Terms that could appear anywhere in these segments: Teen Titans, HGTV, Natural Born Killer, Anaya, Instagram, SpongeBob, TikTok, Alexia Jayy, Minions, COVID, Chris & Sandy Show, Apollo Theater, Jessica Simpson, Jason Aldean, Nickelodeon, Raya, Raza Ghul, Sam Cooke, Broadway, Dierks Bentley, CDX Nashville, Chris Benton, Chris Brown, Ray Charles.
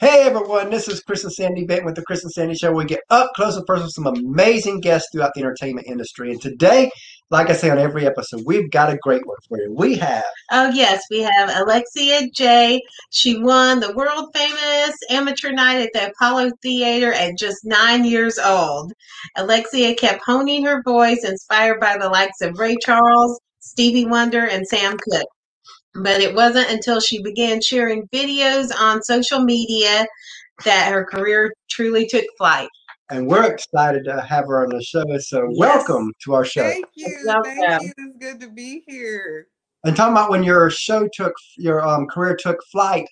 Hey everyone, this is Chris and Sandy Benton with the Chris and Sandy Show. We get up close and personal with some amazing guests throughout the entertainment industry. And today, like I say on every episode, we've got a great one for you. We have... Oh yes, we have Alexia Jayy. She won the world famous amateur night at the Apollo Theater at just 9 years old. Alexia kept honing her voice, inspired by the likes of Ray Charles, Stevie Wonder, and Sam Cooke. But it wasn't until she began sharing videos on social media that her career truly took flight. And we're excited to have her on the show. So yes. Welcome to our show. Thank you. Thank you. It's good to be here. And talking about when your show took, your career took flight,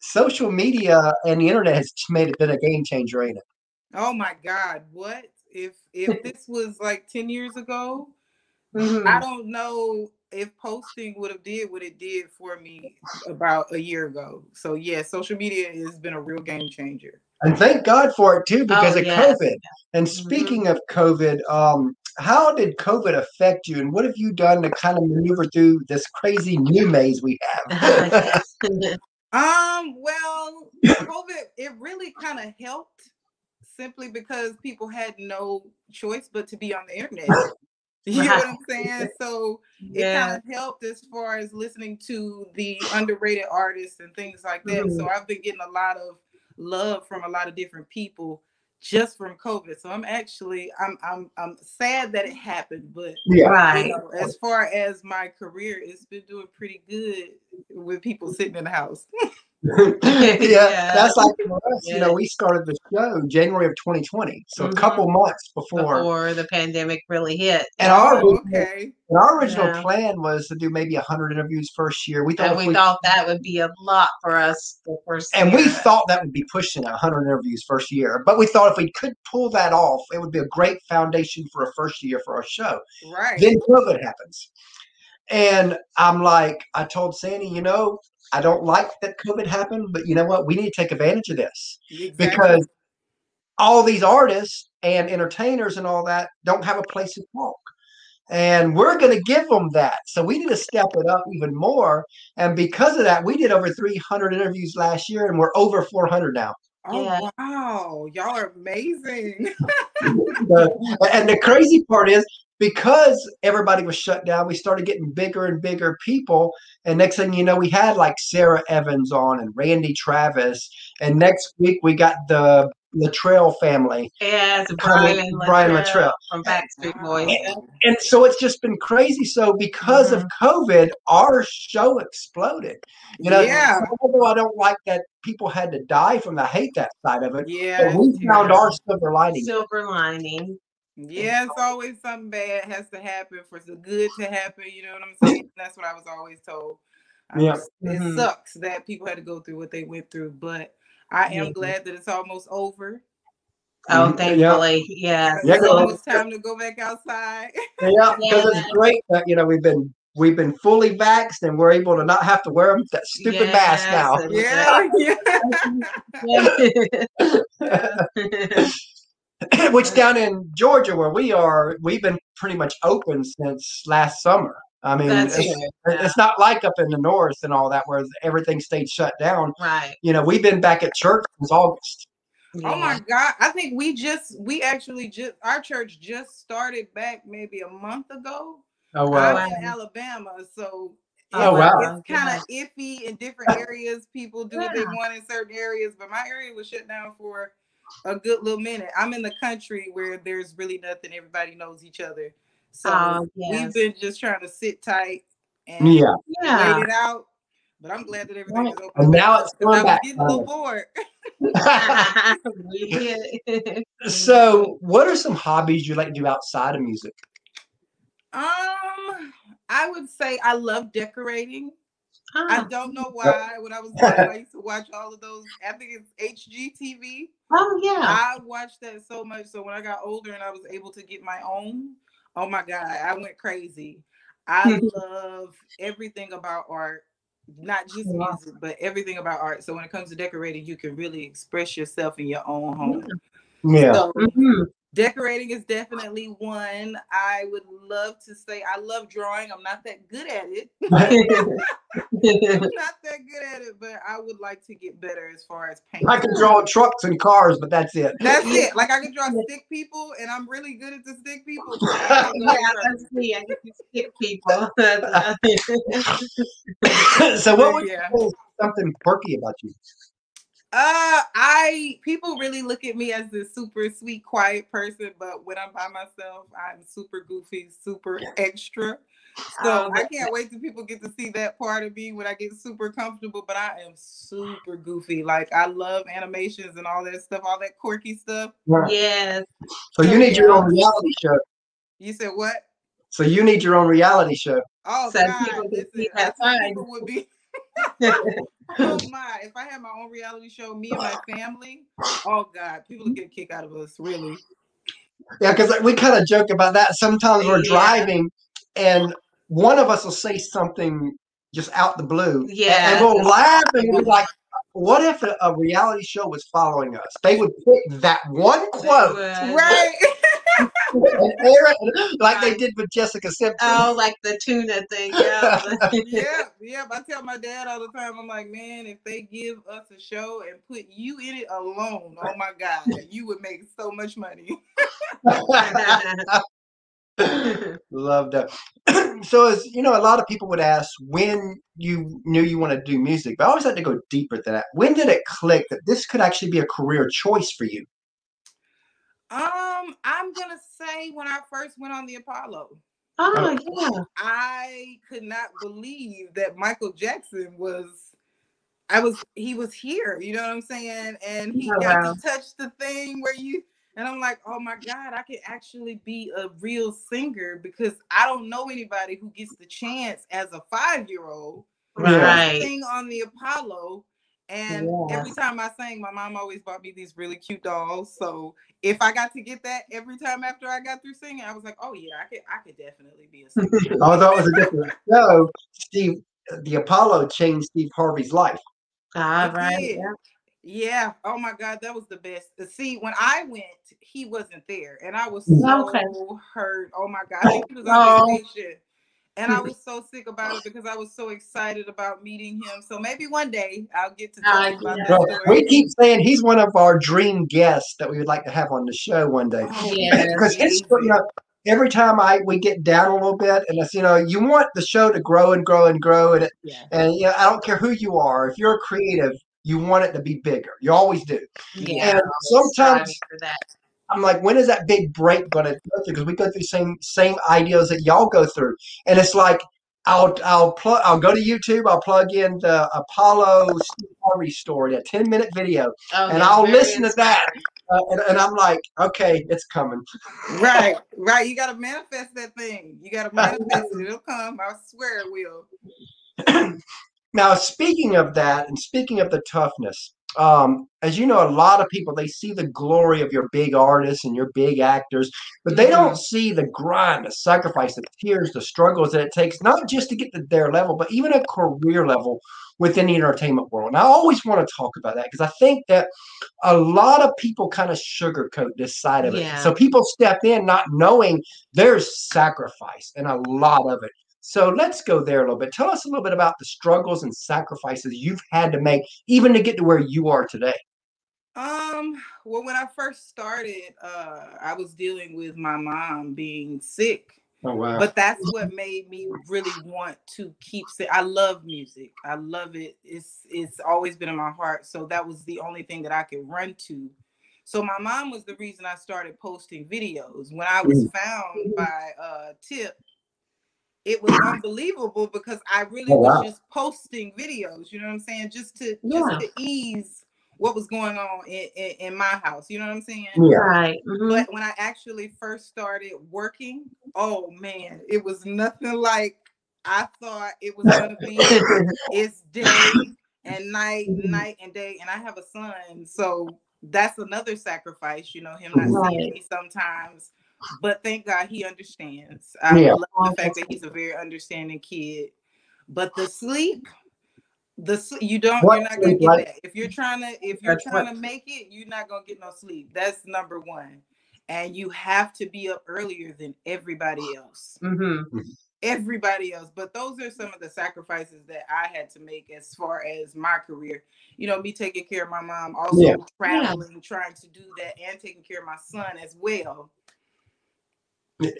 social media and the internet has made it been a game changer, ain't it? Oh my God. What? If this was like 10 years ago, mm-hmm. I don't know if posting would have did what it did for me about a year ago. So yeah, social media has been a real game changer. And thank God for it too, because of COVID. And speaking of COVID, how did COVID affect you, and what have you done to kind of maneuver through this crazy new maze we have? Well, COVID, it really kind of helped simply because people had no choice but to be on the internet. You know what I'm saying? So it kind of helped as far as listening to the underrated artists and things like that. Mm-hmm. So I've been getting a lot of love from a lot of different people just from COVID. So I'm actually, I'm sad that it happened, but you know, as far as my career, it's been doing pretty good with people sitting in the house. That's like for us. You know, we started the show January of 2020, so a couple months before the pandemic really hit. And our original plan was to do maybe 100 interviews first year. We thought that would be a lot for us. We thought that would be pushing 100 interviews first year. But we thought if we could pull that off, it would be a great foundation for a first year for our show. Right. Then COVID happens, and I'm like, I told Sandy, you know, I don't like that COVID happened, but you know what? We need to take advantage of this because all these artists and entertainers and all that don't have a place to talk, and we're going to give them that. So we need to step it up even more. And because of that, we did over 300 interviews last year, and we're over 400 now. Oh, wow. Y'all are amazing. And the crazy part is, because everybody was shut down, we started getting bigger and bigger people. And next thing you know, we had like Sarah Evans on and Randy Travis. And next week we got the Littrell family. Yes, Brian Littrell from Backstreet Boys. And so it's just been crazy. So because of COVID, our show exploded. You know, although I don't like that people had to die from, I hate that side of it. Yeah, but we found our silver lining. Silver lining. Yeah, it's always something bad has to happen for the good to happen. You know what I'm saying? That's what I was always told. It sucks that people had to go through what they went through, but I am glad that it's almost over. Oh, thankfully, it's almost time to go back outside. Because it's great that, you know, we've been fully vaxxed and we're able to not have to wear that stupid mask now. Which down in Georgia where we are, we've been pretty much open since last summer. I mean, it's not like up in the north and all that where everything stayed shut down. Right. You know, we've been back at church since August. Yeah. Oh my God. I think our church just started back maybe a month ago. Oh wow. I'm in Alabama, so it's kind of iffy in different areas. People do what they want in certain areas, but my area was shut down for a good little minute. I'm in the country where there's really nothing. Everybody knows each other. So we've been just trying to sit tight and wait it out. But I'm glad that everything is open. And now it's going back. I'm getting a little bored. So what are some hobbies you like to do outside of music? I would say I love decorating. I don't know why. When I was little, I used to watch all of those. I think it's HGTV. Oh, yeah. I watched that so much. So when I got older and I was able to get my own, oh, my God, I went crazy. I love everything about art, not just music, but everything about art. So when it comes to decorating, you can really express yourself in your own home. Yeah. So, decorating is definitely one. I would love to say I love drawing. I'm not that good at it. good at it, but I would like to get better as far as painting. I can draw trucks and cars, but that's it. That's it. Like, I can draw stick people, and I'm really good at the stick people. Yeah, that's me. I can do stick people. So what would you say something quirky about you? People really look at me as this super sweet, quiet person, but when I'm by myself, I'm super goofy, super extra. So I can't wait till people get to see that part of me when I get super comfortable, but I am super goofy. Like, I love animations and all that stuff, all that quirky stuff. Right. Yes. So you need your own reality show. You said what? So you need your own reality show. Oh, so God, people would be... Oh my, if I had my own reality show, me and my family, oh God, people would get a kick out of us, really. Yeah, because we kind of joke about that. Sometimes we're driving and one of us will say something just out the blue. Yeah. And we'll laugh and we're like, what if a reality show was following us? They would pick that one quote. Right. Like they did with Jessica Simpson. Oh, like the tuna thing. Yeah. I tell my dad all the time, I'm like, man, if they give us a show and put you in it alone, oh my God, you would make so much money. Love that. So, as you know, a lot of people would ask when you knew you wanted to do music, but I always had to go deeper than that. When did it click that this could actually be a career choice for you? I'm gonna say when I first went on the Apollo. Oh yeah. I could not believe that Michael Jackson was here, you know what I'm saying? And he got to touch the thing where you, and I'm like, oh my God, I could actually be a real singer because I don't know anybody who gets the chance as a 5-year-old to sing on the Apollo. And every time I sang, my mom always bought me these really cute dolls. So if I got to get that every time after I got through singing, I was like, oh yeah, I could definitely be a singer. Although it was a different show, the Apollo changed Steve Harvey's life. All right. Yeah. Oh my God, that was the best. See, when I went, he wasn't there. And I was so hurt. Oh my God. I think he was on vacation. And I was so sick about it because I was so excited about meeting him. So maybe one day I'll get to talk about that story. We keep saying he's one of our dream guests that we would like to have on the show one day. Because it's, you know, every time we get down a little bit, and it's, you know, you want the show to grow and grow and grow, and you know, I don't care who you are, if you're creative, you want it to be bigger. You always do. Yeah, and sometimes for that. I'm like, when is that big break going to go through? Because we go through the same ideas that y'all go through. And it's like, I'll go to YouTube. I'll plug in the Apollo Harvey story, a 10-minute video. And I'll listen to that. And I'm like, okay, it's coming. Right. You got to manifest that thing. You got to manifest it. It'll come. I swear it will. Now, speaking of that and speaking of the toughness, as you know, a lot of people, they see the glory of your big artists and your big actors, but they don't see the grind, the sacrifice, the tears, the struggles that it takes, not just to get to their level, but even a career level within the entertainment world. And I always want to talk about that because I think that a lot of people kind of sugarcoat this side of it. So people step in not knowing there's sacrifice and a lot of it. So let's go there a little bit. Tell us a little bit about the struggles and sacrifices you've had to make, even to get to where you are today. Well, when I first started, I was dealing with my mom being sick. Oh, wow. But that's what made me really want to keep sick. I love music. I love it. It's always been in my heart. So that was the only thing that I could run to. So my mom was the reason I started posting videos. When I was found by Tip, it was unbelievable because I really was just posting videos, you know what I'm saying? Just to ease what was going on in my house, you know what I'm saying? Yeah. Right. Mm-hmm. But when I actually first started working, oh man, it was nothing like I thought it was gonna be. It's day and night and day. And I have a son, so that's another sacrifice, you know, him not seeing me sometimes. But thank God he understands. I love the fact that he's a very understanding kid. But the sleep, you're not gonna get that. If you're trying to make it, you're not gonna get no sleep. That's number one. And you have to be up earlier than everybody else. Mm-hmm. everybody else. But those are some of the sacrifices that I had to make as far as my career. You know, me taking care of my mom, also traveling, trying to do that, and taking care of my son as well.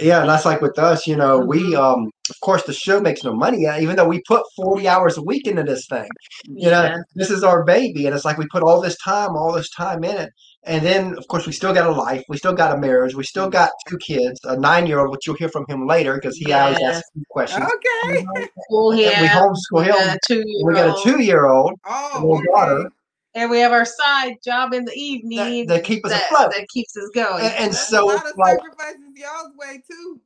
Yeah, and that's like with us, you know, we, of course, the show makes no money, even though we put 40 hours a week into this thing. You know, this is our baby. And it's like we put all this time in it. And then, of course, we still got a life. We still got a marriage. We still got two kids, a 9-year-old, which you'll hear from him later because he always asks me questions. Okay. We homeschool him. We got a 2-year-old, a little daughter. And we have our side job in the evening that keeps us afloat. That keeps us going. And so, a lot of sacrifices y'all's way too.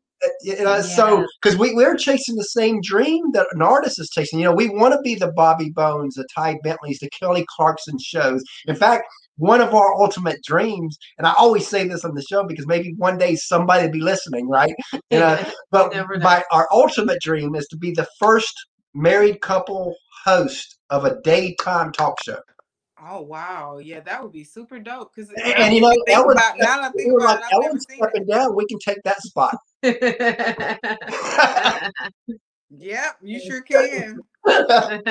You know, so because we're chasing the same dream that an artist is chasing. You know, we want to be the Bobby Bones, the Ty Bentleys, the Kelly Clarkson shows. In fact, one of our ultimate dreams, and I always say this on the show because maybe one day somebody will be listening, right? You know, but our ultimate dream is to be the first married couple host of a daytime talk show. Oh wow! Yeah, that would be super dope. Because and you know, Ellen's stepping down. We can take that spot. Yep, you sure can. But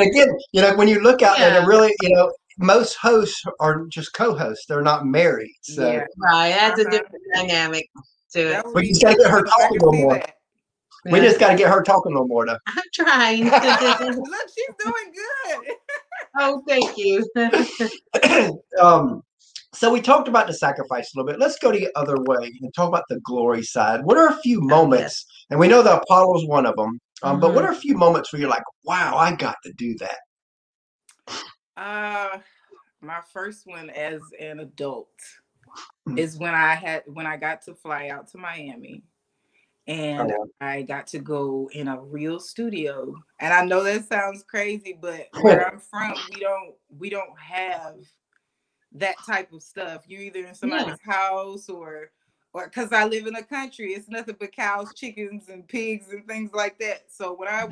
again, you know, when you look out there, they're really, you know, most hosts are just co-hosts. They're not married. So right, that's a different dynamic to it. We just gotta get her talking a little more. We just gotta get her talking a little more, though. I'm trying. Look, she's doing good. Oh, thank you. So we talked about the sacrifice a little bit. Let's go the other way and talk about the glory side. What are a few moments? And we know the Apollo's one of them. But what are a few moments where you're like, wow, I got to do that? My first one as an adult is when I got to fly out to Miami. And I got to go in a real studio. And I know that sounds crazy, but where I'm from, we don't have that type of stuff. You're either in somebody's house or because I live in the country, it's nothing but cows, chickens, and pigs and things like that. So when I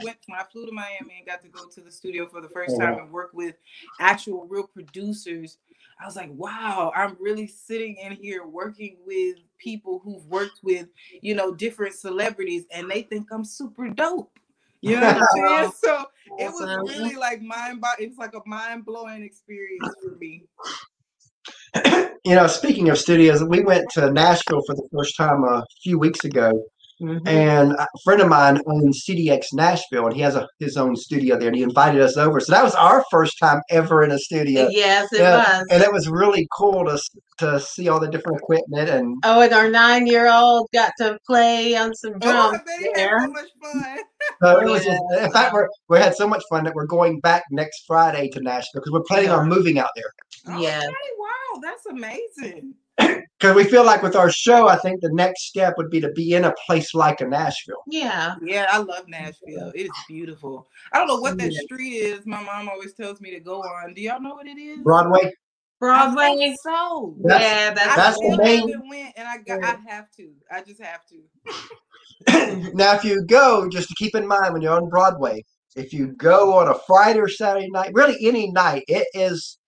flew to Miami and got to go to the studio for the first time and work with actual real producers, I was like, wow, I'm really sitting in here working with people who've worked with, you know, different celebrities, and they think I'm super dope. You know what I'm saying? So it was really like it's like a mind-blowing experience for me. You know, speaking of studios, we went to Nashville for the first time a few weeks ago. Mm-hmm. And a friend of mine owns CDX Nashville, and he has his own studio there, and he invited us over. So that was our first time ever in a studio. Yes, it was. And it was really cool to see all the different equipment. And our 9-year-old got to play on some drums. Oh, they had so much fun. So it was in fact, we had so much fun that we're going back next Friday to Nashville because we're planning on moving out there. Oh, okay, wow, that's amazing. Because we feel like with our show, I think the next step would be to be in a place like a Nashville. Yeah. Yeah, I love Nashville. It is beautiful. I don't know what that street is. My mom always tells me to go on. Do y'all know what it is? Broadway. So that's the main. I just have to. Now, if you go, just to keep in mind when you're on Broadway, if you go on a Friday or Saturday night, really any night, it is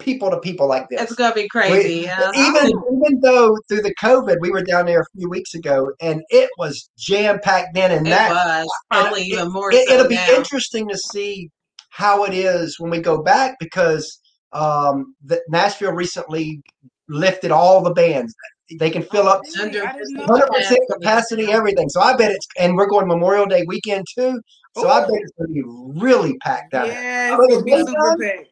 people to people like this. It's gonna be crazy. Even though through the COVID, we were down there a few weeks ago, and it was jam packed then, and it'll be interesting to see how it is when we go back because Nashville recently lifted all the bands. They can fill up 100% capacity, everything. So I bet and we're going Memorial Day weekend too. So I bet it's gonna be really packed out. Yeah, it's gonna be super packed.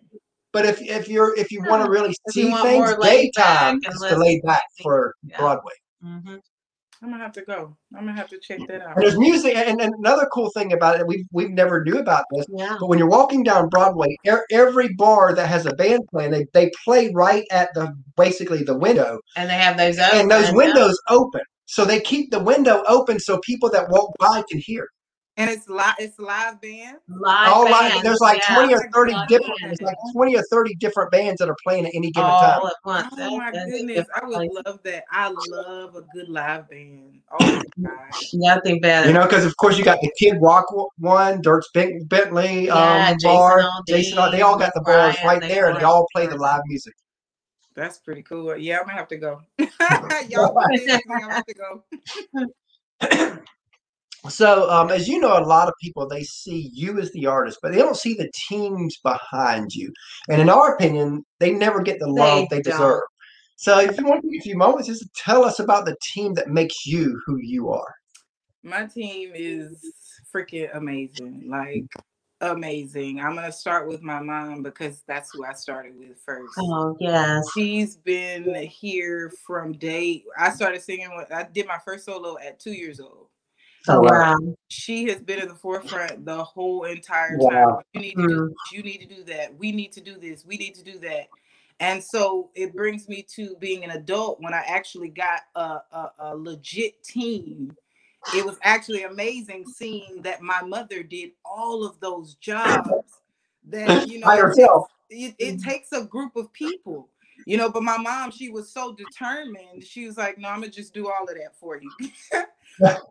But if you want to really see things, daytime is to lay back for Broadway. Mm-hmm. I'm gonna have to go. I'm gonna have to check that out. And there's music, and another cool thing about it, we never knew about this. Yeah. But when you're walking down Broadway, every bar that has a band playing, they play right at basically the window. And they have those open. And those windows open, so they keep the window open so people that walk by can hear. And it's live. It's live band. Live. There's like 20 or 30 different bands that are playing at any given time. All at once. Oh my goodness! I would love that. I love a good live band. Oh my God. Nothing better. You know, because of course you got the Kid Rock one, Dierks Bentley, Jason Aldean. They all got the bars right there, and they all play the live music. That's pretty cool. Yeah, I'm gonna have to go. Y'all, I'm gonna have to go. So, as you know, a lot of people, they see you as the artist, but they don't see the teams behind you. And in our opinion, they never get the love they deserve. So if you want to take a few moments, just tell us about the team that makes you who you are. My team is freaking amazing, like amazing. I'm going to start with my mom because that's who I started with first. Oh, yes. She's been here from day. I started singing. I did my first solo at 2 years old. Oh, wow. She has been in the forefront the whole entire time. Wow. You need to do this, you need to do that. We need to do this. We need to do that. And so it brings me to being an adult when I actually got a legit team. It was actually amazing seeing that my mother did all of those jobs that, you know, by herself. It takes a group of people. You know, but my mom, she was so determined. She was like, no, I'm going to just do all of that for you.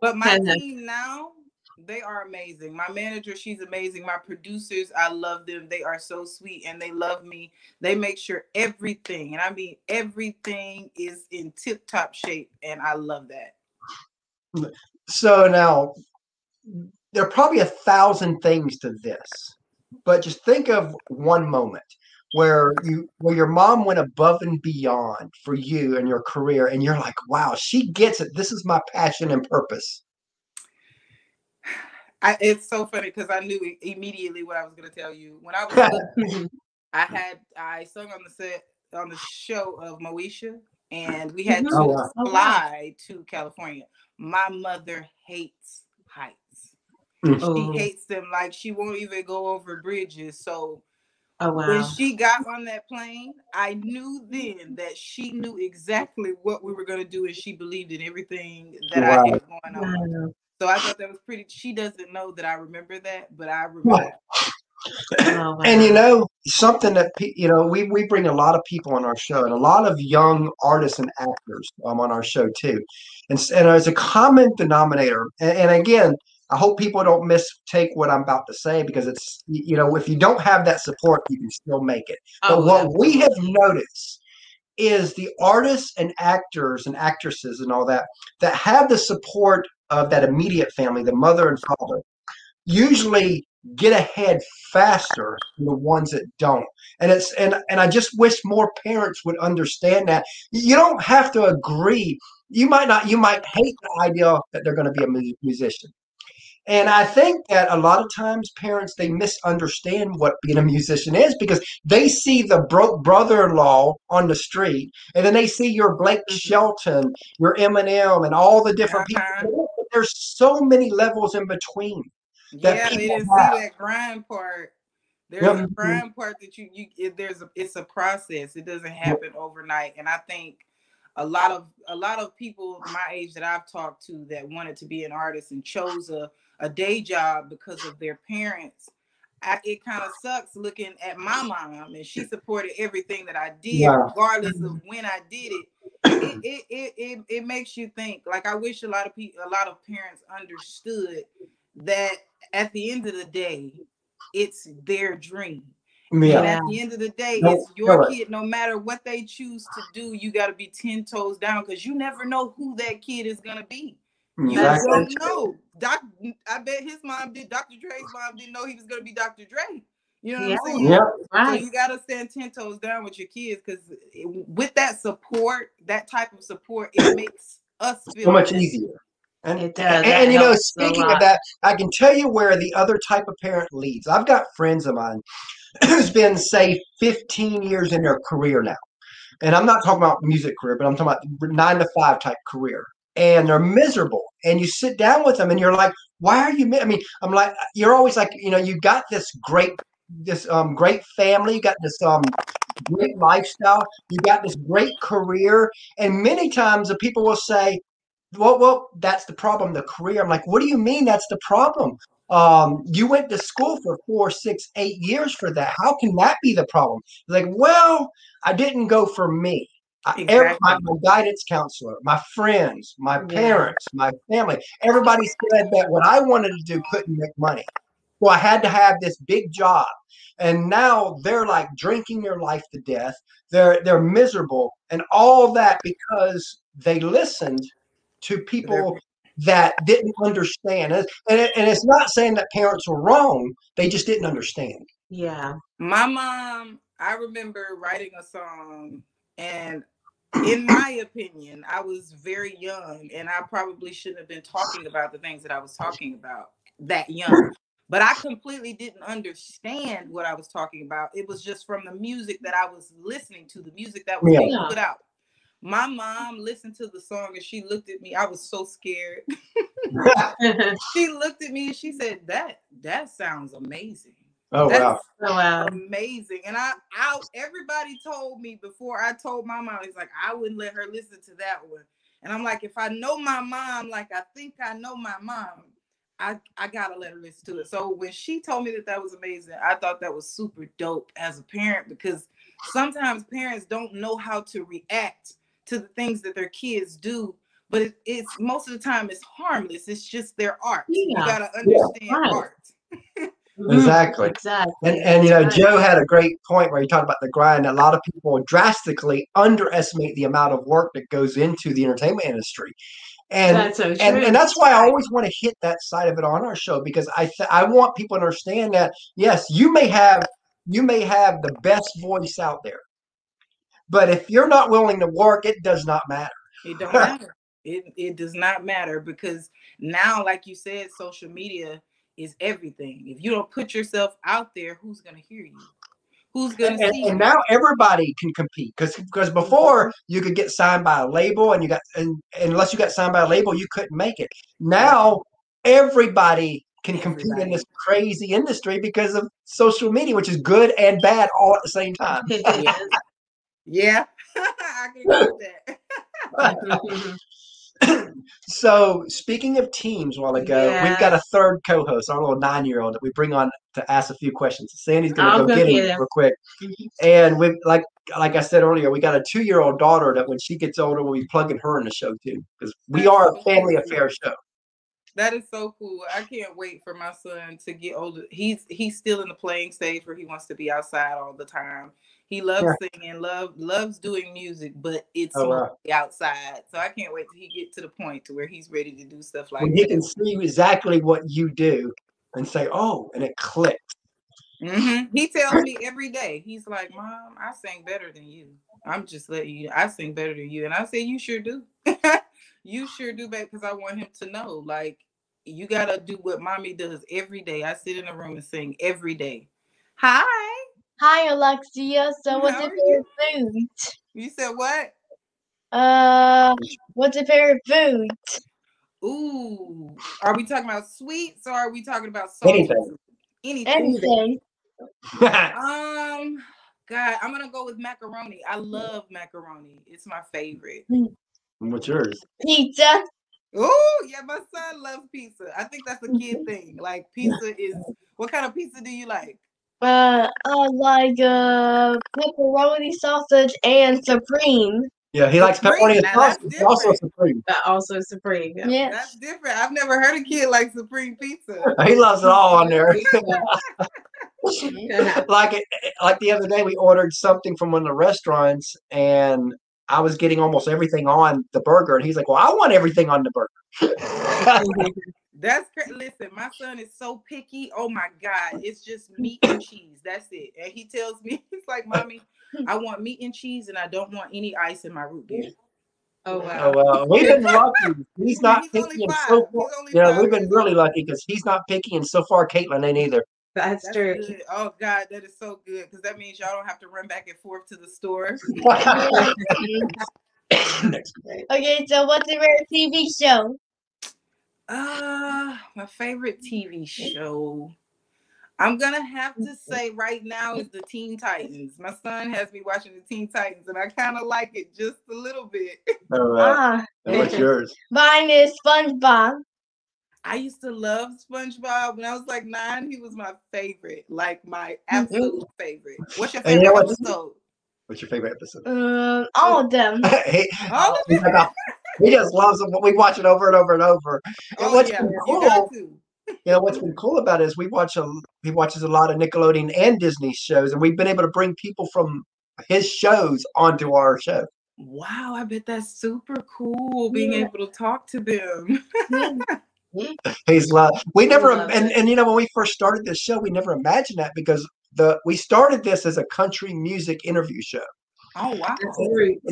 But my team now, they are amazing. My manager, she's amazing. My producers, I love them. They are so sweet and they love me. They make sure everything, and I mean everything, is in tip-top shape. And I love that. So now, there are probably 1,000 things to this. But just think of one moment where your mom went above and beyond for you and your career, and you're like, wow, she gets it. This is my passion and purpose. It's so funny because I knew immediately what I was going to tell you. When I was little, I sung on the set on the show of Moesha, and we had to fly to California. My mother hates heights. Mm-hmm. She hates them. Like, she won't even go over bridges. So oh, wow. When she got on that plane, I knew then that she knew exactly what we were going to do, and she believed in everything that I had going on. Wow. So I thought that was pretty. She doesn't know that I remember that, but I remember. Wow. And you know, something that, you know, we bring a lot of people on our show, and a lot of young artists and actors on our show too. And as a common denominator, and again, I hope people don't mistake what I'm about to say, because it's, you know, if you don't have that support, you can still make it. But what we have noticed is the artists and actors and actresses and all that, that have the support of that immediate family, the mother and father, usually get ahead faster than the ones that don't. And it's and I just wish more parents would understand that. You don't have to agree. You might hate the idea that they're going to be a musician. And I think that a lot of times parents, they misunderstand what being a musician is, because they see the broke brother-in-law on the street, and then they see your Blake Shelton, your Eminem, and all the different people. There's so many levels in between. They didn't see that grind part. There's a grind part that it's a process. It doesn't happen overnight. And I think a lot of people my age that I've talked to that wanted to be an artist and chose a day job because of their parents. It kind of sucks looking at my mom, and she supported everything that I did, regardless of when I did it. It makes you think. Like, I wish a lot of parents understood that at the end of the day, it's their dream. Yeah. And at the end of the day, it's your kid. No matter what they choose to do, you got to be 10 toes down, because you never know who that kid is going to be. Exactly. You don't know. I bet his mom did. Dr. Dre's mom didn't know he was going to be Dr. Dre. You know what I'm saying? Yeah. Right. So you got to stand 10 toes down with your kids, because with that support, that type of support, it makes us feel so much easier. And it does. And you know, speaking of that, I can tell you where the other type of parent leads. I've got friends of mine who's been, say, 15 years in their career now. And I'm not talking about music career, but I'm talking about 9-to-5 type career. And they're miserable. And you sit down with them and you're like, why are you? I'm like, you're always like, you know, you got this great family. You got this great lifestyle. You got this great career. And many times the people will say, well, that's the problem, the career. I'm like, what do you mean that's the problem? You went to school for 4, 6, 8 years for that. How can that be the problem? Like, well, I didn't go for me. Exactly. My guidance counselor, my friends, my parents, my family, everybody said that what I wanted to do couldn't make money. Well, I had to have this big job. And now they're like drinking their life to death. They're miserable. And all that because they listened to people that didn't understand. And it's not saying that parents were wrong. They just didn't understand. Yeah. My mom, I remember writing a song, and in my opinion, I was very young, and I probably shouldn't have been talking about the things that I was talking about that young. But I completely didn't understand what I was talking about. It was just from the music that I was listening to, the music that was being put out. My mom listened to the song and she looked at me. I was so scared. She looked at me and she said, that sounds amazing. Oh, wow. Amazing. And I everybody told me before I told my mom, it's like, I wouldn't let her listen to that one. And I'm like, if I know my mom, like I think I know my mom, I gotta let her listen to it. So when she told me that was amazing, I thought that was super dope as a parent, because sometimes parents don't know how to react to the things that their kids do, but it's most of the time it's harmless. It's just their art. Yeah. You gotta understand art. Exactly. And you know, Joe had a great point where he talked about the grind. A lot of people drastically underestimate the amount of work that goes into the entertainment industry. And that's, so and that's why I always want to hit that side of it on our show, because I want people to understand that, yes, you may have the best voice out there, but if you're not willing to work, it does not matter. It don't matter. It does not matter, because now, like you said, social media is everything. If you don't put yourself out there, who's going to hear you? Who's going to see? And now everybody can compete, because before you could get signed by a label, and unless you got signed by a label, you couldn't make it. Now everybody can compete in this crazy industry because of social media, which is good and bad all at the same time. Yeah, I can do that. So speaking of teams, a while ago, we've got a third co-host, our little 9-year-old that we bring on to ask a few questions. Sandy's going to go get him real quick. And we, like I said earlier, we got a 2-year-old daughter that when she gets older, we'll be plugging her in the show too, because we are a family affair show. That is so cool. I can't wait for my son to get older. He's still in the playing stage where he wants to be outside all the time. He loves singing, loves doing music, but it's outside. So I can't wait till he get to the point to where he's ready to do stuff like that. He can see exactly what you do and say, oh, and it clicked. Mm-hmm. He tells me every day, he's like, Mom, I sing better than you. I'm just letting you, I sing better than you. And I say, you sure do. You sure do, babe, because I want him to know, like, you got to do what mommy does every day. I sit in a room and sing every day. Hi, Alexia. So what's your favorite food? You said what? What's your favorite food? Ooh. Are we talking about sweets or are we talking about soul? Anything. God, I'm going to go with macaroni. I love macaroni. It's my favorite. And what's yours? Pizza. Oh, yeah, my son loves pizza. I think that's a kid thing. Like pizza is, what kind of pizza do you like? I like pepperoni sausage and supreme. Yeah, he likes pepperoni and sausage. Also supreme. Yeah. Yes. That's different. I've never heard a kid like supreme pizza. He loves it all on there. Like the other day, we ordered something from one of the restaurants, and I was getting almost everything on the burger, and he's like, "Well, I want everything on the burger." That's crazy. Listen, my son is so picky. Oh my God. It's just meat and cheese. That's it. And he tells me, he's like, Mommy, I want meat and cheese and I don't want any ice in my root beer. Oh, wow. We've been lucky. He's not picky. And so far, we've been really lucky because he's not picky. And so far, Caitlin ain't either. That's true. Good. Oh, God, that is so good. Because that means y'all don't have to run back and forth to the store. Next. Okay, so what's your favorite TV show? My favorite TV show, I'm gonna have to say right now, is the Teen Titans. My son has me watching the Teen Titans, and I kind of like it just a little bit. All right. And what's yours? Mine is SpongeBob. I used to love SpongeBob. When I was like 9, he was my favorite, like my absolute favorite. What's your favorite episode? What's your favorite episode? All of them. All of them. He just loves them. We watch it over and over and over. And what's been cool about it is he watches a lot of Nickelodeon and Disney shows, and we've been able to bring people from his shows onto our show. wow, I bet that's super cool being able to talk to them. He's love. We never, and you know, when we first started this show, we never imagined that, because we started this as a country music interview show. Oh, wow.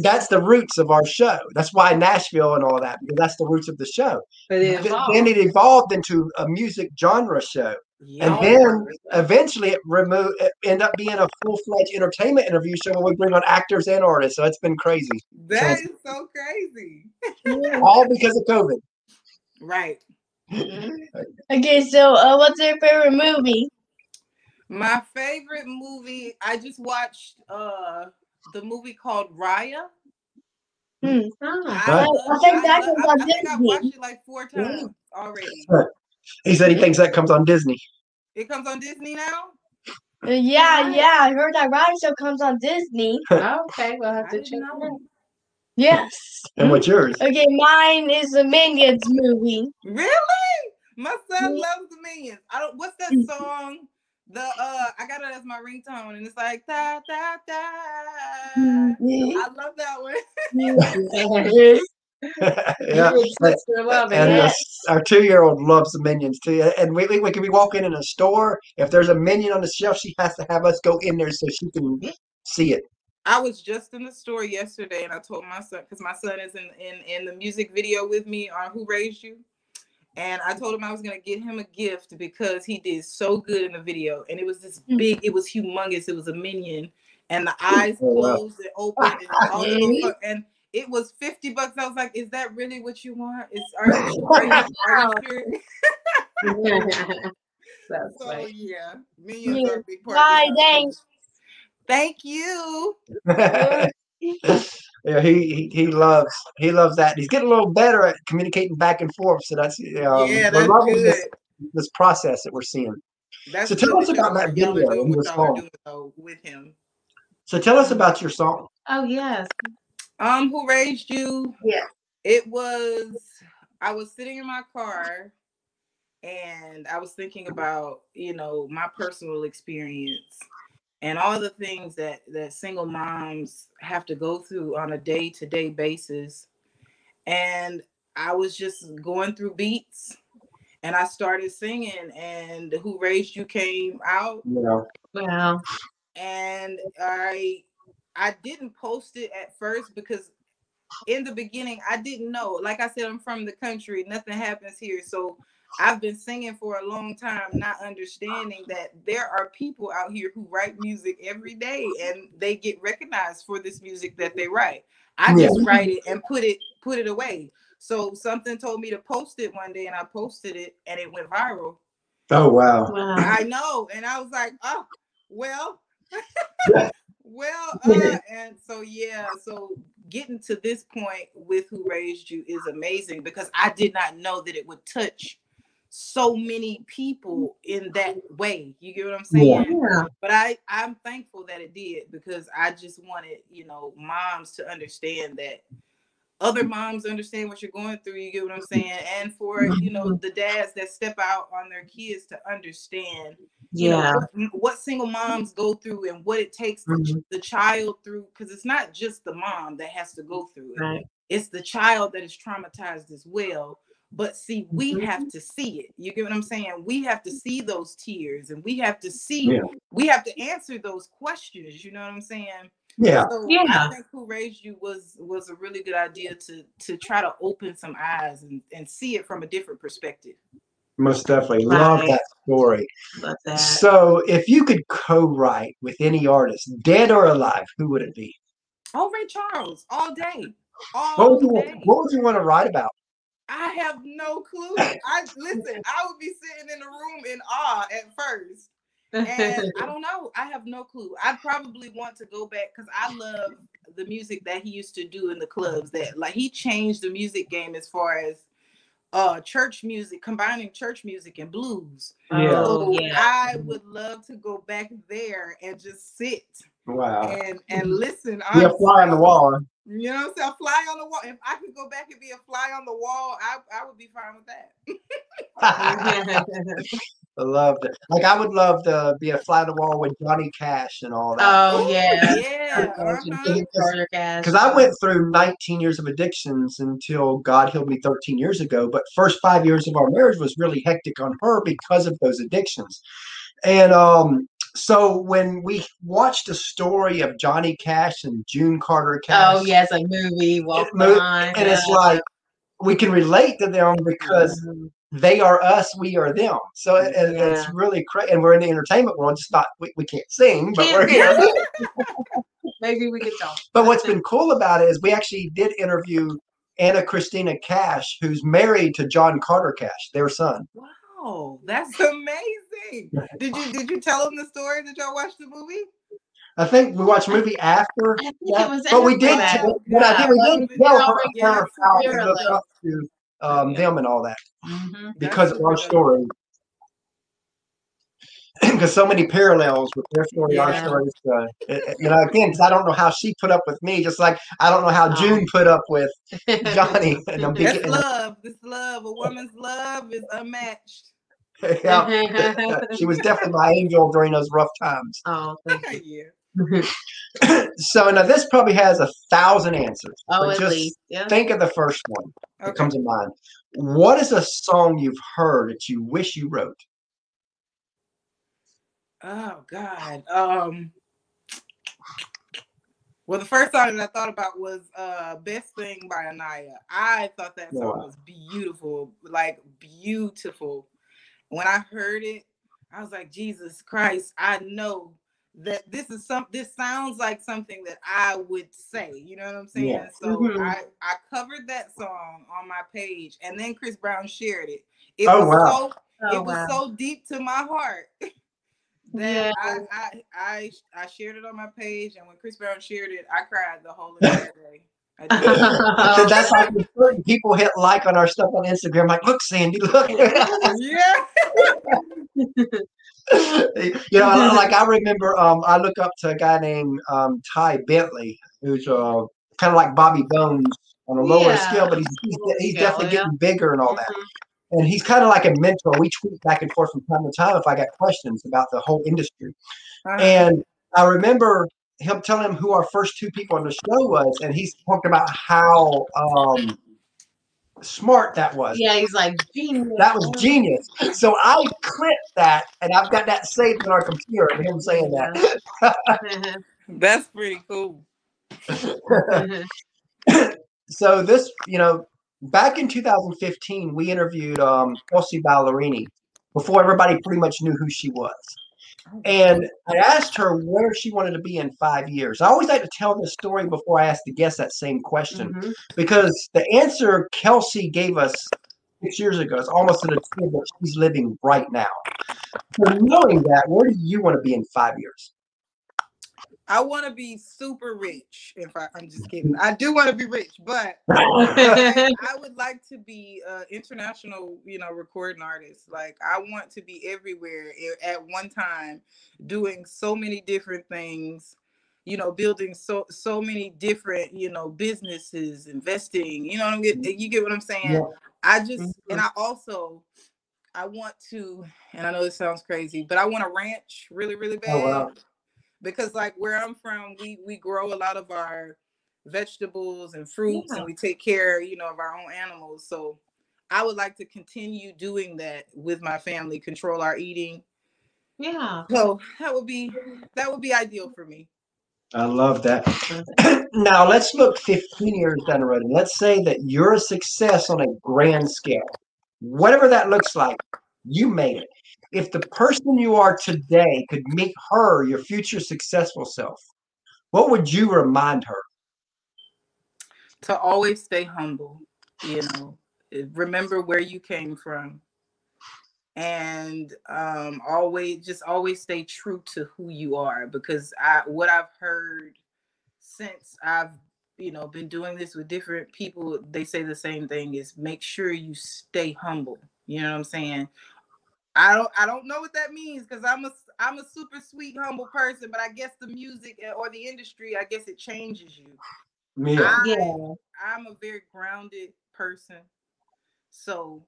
That's the roots of our show. That's why Nashville and all that, because that's the roots of the show. But then it evolved into a music genre show. Yeah. And then eventually it ended up being a full-fledged entertainment interview show where we bring on actors and artists. So it's been crazy. That is so crazy. All because of COVID. Right. Okay, so what's your favorite movie? My favorite movie, I just watched... the movie called Raya. I think I watched it like 4 times already. He said he thinks that comes on Disney. It comes on Disney now? Yeah. I heard that Raya show comes on Disney. Okay, we'll have to check that. Yes. And what's yours? Okay, mine is the Minions movie. Really? My son loves the Minions. What's that song? I got it as my ringtone, and it's like da da da. I love that one. Our 2-year-old loves the Minions too. And we can be walking in a store. If there's a Minion on the shelf, she has to have us go in there so she can see it. I was just in the store yesterday, and I told my son, because my son is in the music video with me on Who Raised You. And I told him I was going to get him a gift because he did so good in the video. And it was this big, it was humongous. It was a Minion. And the eyes closed and opened. And, and it was $50. I was like, is that really what you want? Are you sure? So, yeah. Minions are a big part. Bye, thanks. Thank you. Yeah, he loves that. He's getting a little better at communicating back and forth. So that's we're loving this process that we're seeing. So tell us about that video and the song with him. So tell us about your song. Oh yes, Who Raised You? Yeah, it was. I was sitting in my car, and I was thinking about my personal experience. And all the things that single moms have to go through on a day-to-day basis. And I was just going through beats, and I started singing, and Who Raised You came out. Wow. And I didn't post it at first because in the beginning, I didn't know. Like I said, I'm from the country. Nothing happens here. So I've been singing for a long time, not understanding that there are people out here who write music every day, and they get recognized for this music that they write. I just write it and put it away. So something told me to post it one day, and I posted it, and it went viral. Oh, wow. I know. And I was like, oh, well. And so, so getting to this point with Who Raised You is amazing, because I did not know that it would touch so many people in that way. You get what I'm saying? Yeah. But I'm thankful that it did, because I just wanted, moms to understand that other moms understand what you're going through. You get what I'm saying? And for, the dads that step out on their kids to understand what single moms go through and what it takes the child through. Because it's not just the mom that has to go through it. Right. It's the child that is traumatized as well. But see, we have to see it. You get what I'm saying? We have to see those tears, and we have to answer those questions. You know what I'm saying? Yeah. So I think Who Raised You was a really good idea to try to open some eyes and see it from a different perspective. Most definitely. Love that story. Love that. So if you could co-write with any artist, dead or alive, who would it be? Oh, Ray Charles, all day. What would you want to write about? I have no clue. I would be sitting in the room in awe at first. And I don't know. I have no clue. I'd probably want to go back, because I love the music that he used to do in the clubs. That he changed the music game as far as church music, combining church music and blues. Yeah. So I would love to go back there and just sit. Wow. And listen. Be a fly on the wall. You know what I'm saying? A fly on the wall. If I could go back and be a fly on the wall, I would be fine with that. I loved it. Like, I would love to be a fly on the wall with Johnny Cash and all that. Oh, yeah. Because I went through 19 years of addictions until God healed me 13 years ago. But first 5 years of our marriage was really hectic on her because of those addictions. And so when we watched a story of Johnny Cash and June Carter Cash. Oh, yes, a movie. And it's like, we can relate to them because they are us, we are them. So it's really crazy. And we're in the entertainment world. It's not, we can't sing, but we're here. Maybe we could talk. But what's been cool about it is we actually did interview Anna Christina Cash, who's married to John Carter Cash, their son. Wow, that's amazing. Did you tell them the story? Did y'all watch the movie? I think we watched a movie after. I think it was but we did. We did tell her how to look up to them and all that because of our story. Because so many parallels with their story, our stories. Again, because I don't know how she put up with me, just like I don't know how June put up with Johnny. This love, a woman's love is unmatched. Yeah, she was definitely my angel during those rough times. Oh, thank you. So now this probably has 1,000 answers. Oh, at least. Yeah. Think of the first one that comes to mind. What is a song you've heard that you wish you wrote? Oh God. Well, the first song that I thought about was "Best Thing" by Anaya. I thought that song was beautiful, like beautiful. When I heard it, I was like, Jesus Christ, I know that this sounds like something that I would say, you know what I'm saying? Yeah. So I covered that song on my page and then Chris Brown shared it. It was so deep to my heart that I shared it on my page, and when Chris Brown shared it, I cried the whole entire day. So that's like certain people hit like on our stuff on Instagram. Like, look, Sandy, look. I remember. I look up to a guy named Ty Bentley, who's kind of like Bobby Bones on a lower scale, but he's definitely getting bigger and all that. And he's kind of like a mentor. We tweet back and forth from time to time if I got questions about the whole industry. And I remember him telling him who our first two people on the show was, and he's talked about how smart that was. Yeah, he's like, genius. That was genius. So I clipped that, and I've got that saved on our computer, him saying that. That's pretty cool. So this, back in 2015, we interviewed Elsie Ballerini before everybody pretty much knew who she was. And I asked her where she wanted to be in 5 years. I always like to tell this story before I ask the guests that same question, because the answer Kelsey gave us 6 years ago is almost to the tune that she's living right now. So knowing that, where do you want to be in 5 years? I want to be super rich. I'm just kidding. I do want to be rich, but I would like to be an international, recording artist. Like, I want to be everywhere at one time, doing so many different things, building so many different, businesses, investing, you get what I'm saying? Yeah. I I know this sounds crazy, but I want a ranch really, really bad. Oh, wow. Because like where I'm from, we grow a lot of our vegetables and fruits, and we take care, of our own animals. So I would like to continue doing that with my family, control our eating. Yeah. So that would be ideal for me. I love that. Now let's look 15 years down the road. And let's say that you're a success on a grand scale. Whatever that looks like, you made it. If the person you are today could meet her, your future successful self, what would you remind her? To always stay humble, remember where you came from, and always stay true to who you are, because what I've heard since I've been doing this with different people, they say the same thing is make sure you stay humble. You know what I'm saying? I don't know what that means, because I'm a super sweet, humble person, but I guess the music or the industry, I guess it changes you. Yeah. I'm a very grounded person. So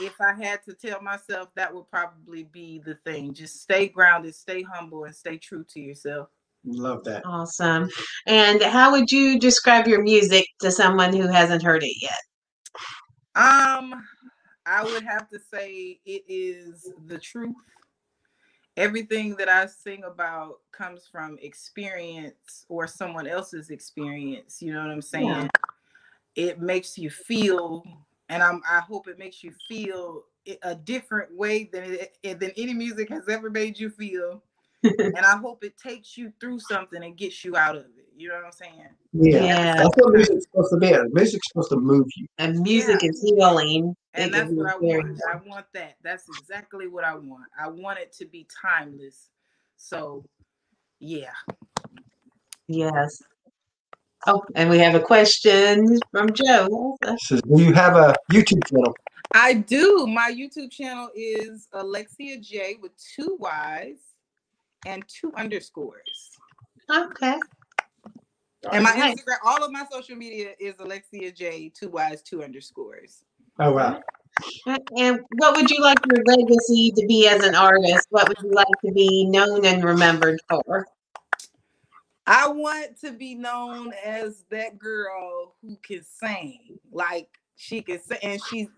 if I had to tell myself, that would probably be the thing. Just stay grounded, stay humble, and stay true to yourself. Love that. Awesome. And how would you describe your music to someone who hasn't heard it yet? I would have to say it is the truth. Everything that I sing about comes from experience or someone else's experience. You know what I'm saying? Yeah. It makes you feel, and I hope it makes you feel a different way than any music has ever made you feel. And I hope it takes you through something and gets you out of it. You know what I'm saying? Yeah. That's what music's supposed to be. Music's supposed to move you. And music is healing. And that's what I want. I want that. That's exactly what I want. I want it to be timeless. So, yeah. Yes. Oh, and we have a question from Joe. Says, do you have a YouTube channel? I do. My YouTube channel is Alexia Jayy with 2 Y's. And 2 underscores. Okay. And my Instagram, all of my social media is Alexia Jayy, 2 Y's, 2 underscores. Oh, wow. And what would you like your legacy to be as an artist? What would you like to be known and remembered for? I want to be known as that girl who can sing. Like, she can sing,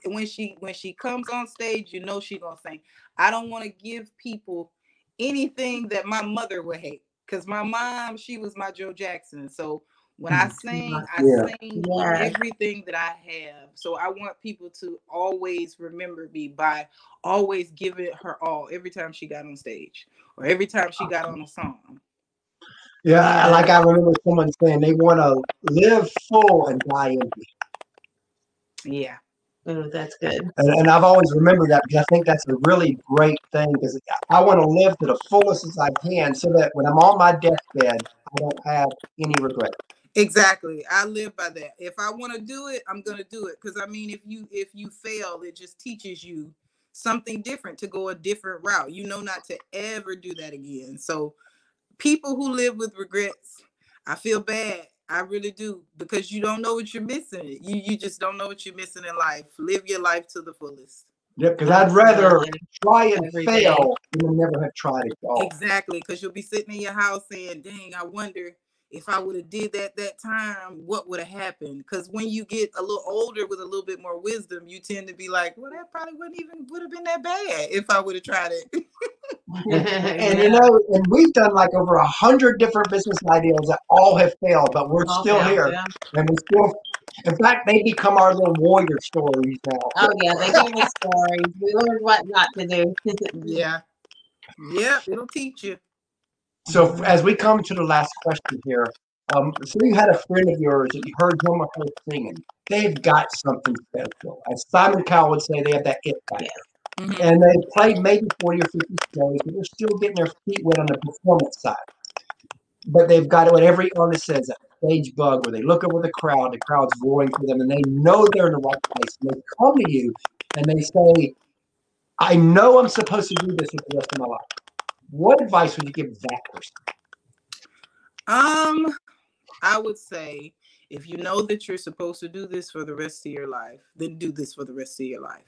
and when she comes on stage, you know she's going to sing. I don't want to give people anything that my mother would hate, because my mom, she was my Joe Jackson. So when I sing, I sing everything that I have. So I want people to always remember me by always giving her all every time she got on stage or every time she got on a song. Yeah, like I remember someone saying they want to live full and die empty. Yeah. Oh, that's good. And I've always remembered that, because I think that's a really great thing, because I want to live to the fullest as I can so that when I'm on my deathbed, I don't have any regret. Exactly. I live by that. If I want to do it, I'm going to do it. Because, I mean, if you fail, it just teaches you something different, to go a different route. You know not to ever do that again. So people who live with regrets, I feel bad. I really do, because you don't know what you're missing. You just don't know what you're missing in life. Live your life to the fullest. Yeah, because I'd rather try and fail than never have tried at all. Exactly, because you'll be sitting in your house saying, dang, I wonder if I would have did that time, what would have happened? Because when you get a little older with a little bit more wisdom, you tend to be like, well, that probably would have been that bad if I would have tried it. And you know, and we've done like over 100 different business ideas that all have failed, but we're still here. Yeah. And we still, in fact, they become our little warrior stories now. Oh yeah, they gave us stories. We learned what not to do. Yeah. Yeah, it'll teach you. So as we come to the last question here, so you had a friend of yours that you heard him or her singing. They've got something special. As Simon Cowell would say, they have that it factor. Mm-hmm. And they played maybe 40 or 50 shows, but they're still getting their feet wet on the performance side. But they've got what every artist says, that stage bug, where they look over the crowd's roaring for them, and they know they're in the right place. And they come to you and they say, I know I'm supposed to do this for the rest of my life. What advice would you give that person? I would say, if you know that you're supposed to do this for the rest of your life, then do this for the rest of your life.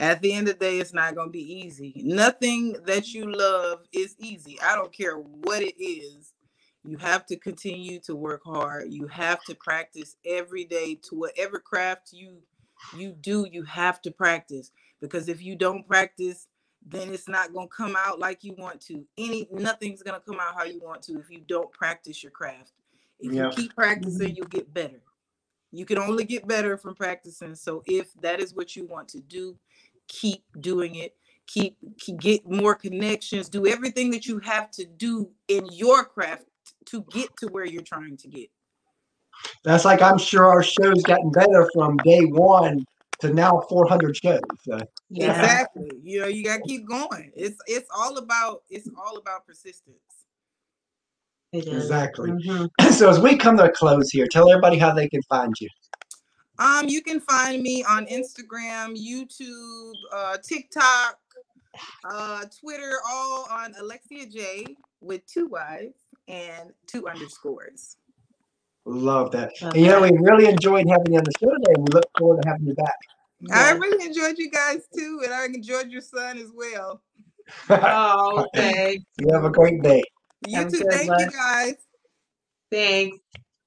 At the end of the day, it's not going to be easy. Nothing that you love is easy. I don't care what it is. You have to continue to work hard. You have to practice every day. To whatever craft you do, you have to practice. Because if you don't practice, then it's not going to come out like you want to. Nothing's going to come out how you want to if you don't practice your craft. If you keep practicing, you'll get better. You can only get better from practicing. So if that is what you want to do, keep doing it. Keep get more connections. Do everything that you have to do in your craft to get to where you're trying to get. That's like, I'm sure our show's gotten better from day one to now 400 shows. So. Yeah. Exactly. You know, you gotta keep going. It's all about persistence. It is. Exactly. Mm-hmm. So as we come to a close here, tell everybody how they can find you. You can find me on Instagram, YouTube, TikTok, Twitter, all on Alexia Jayy with 2 Y's and 2 underscores. Love that. Okay. And, you know, we really enjoyed having you on the show today. We look forward to having you back. I really enjoyed you guys too, and I enjoyed your son as well. Oh, okay. You have a great day. You too. Thank you guys. Thanks.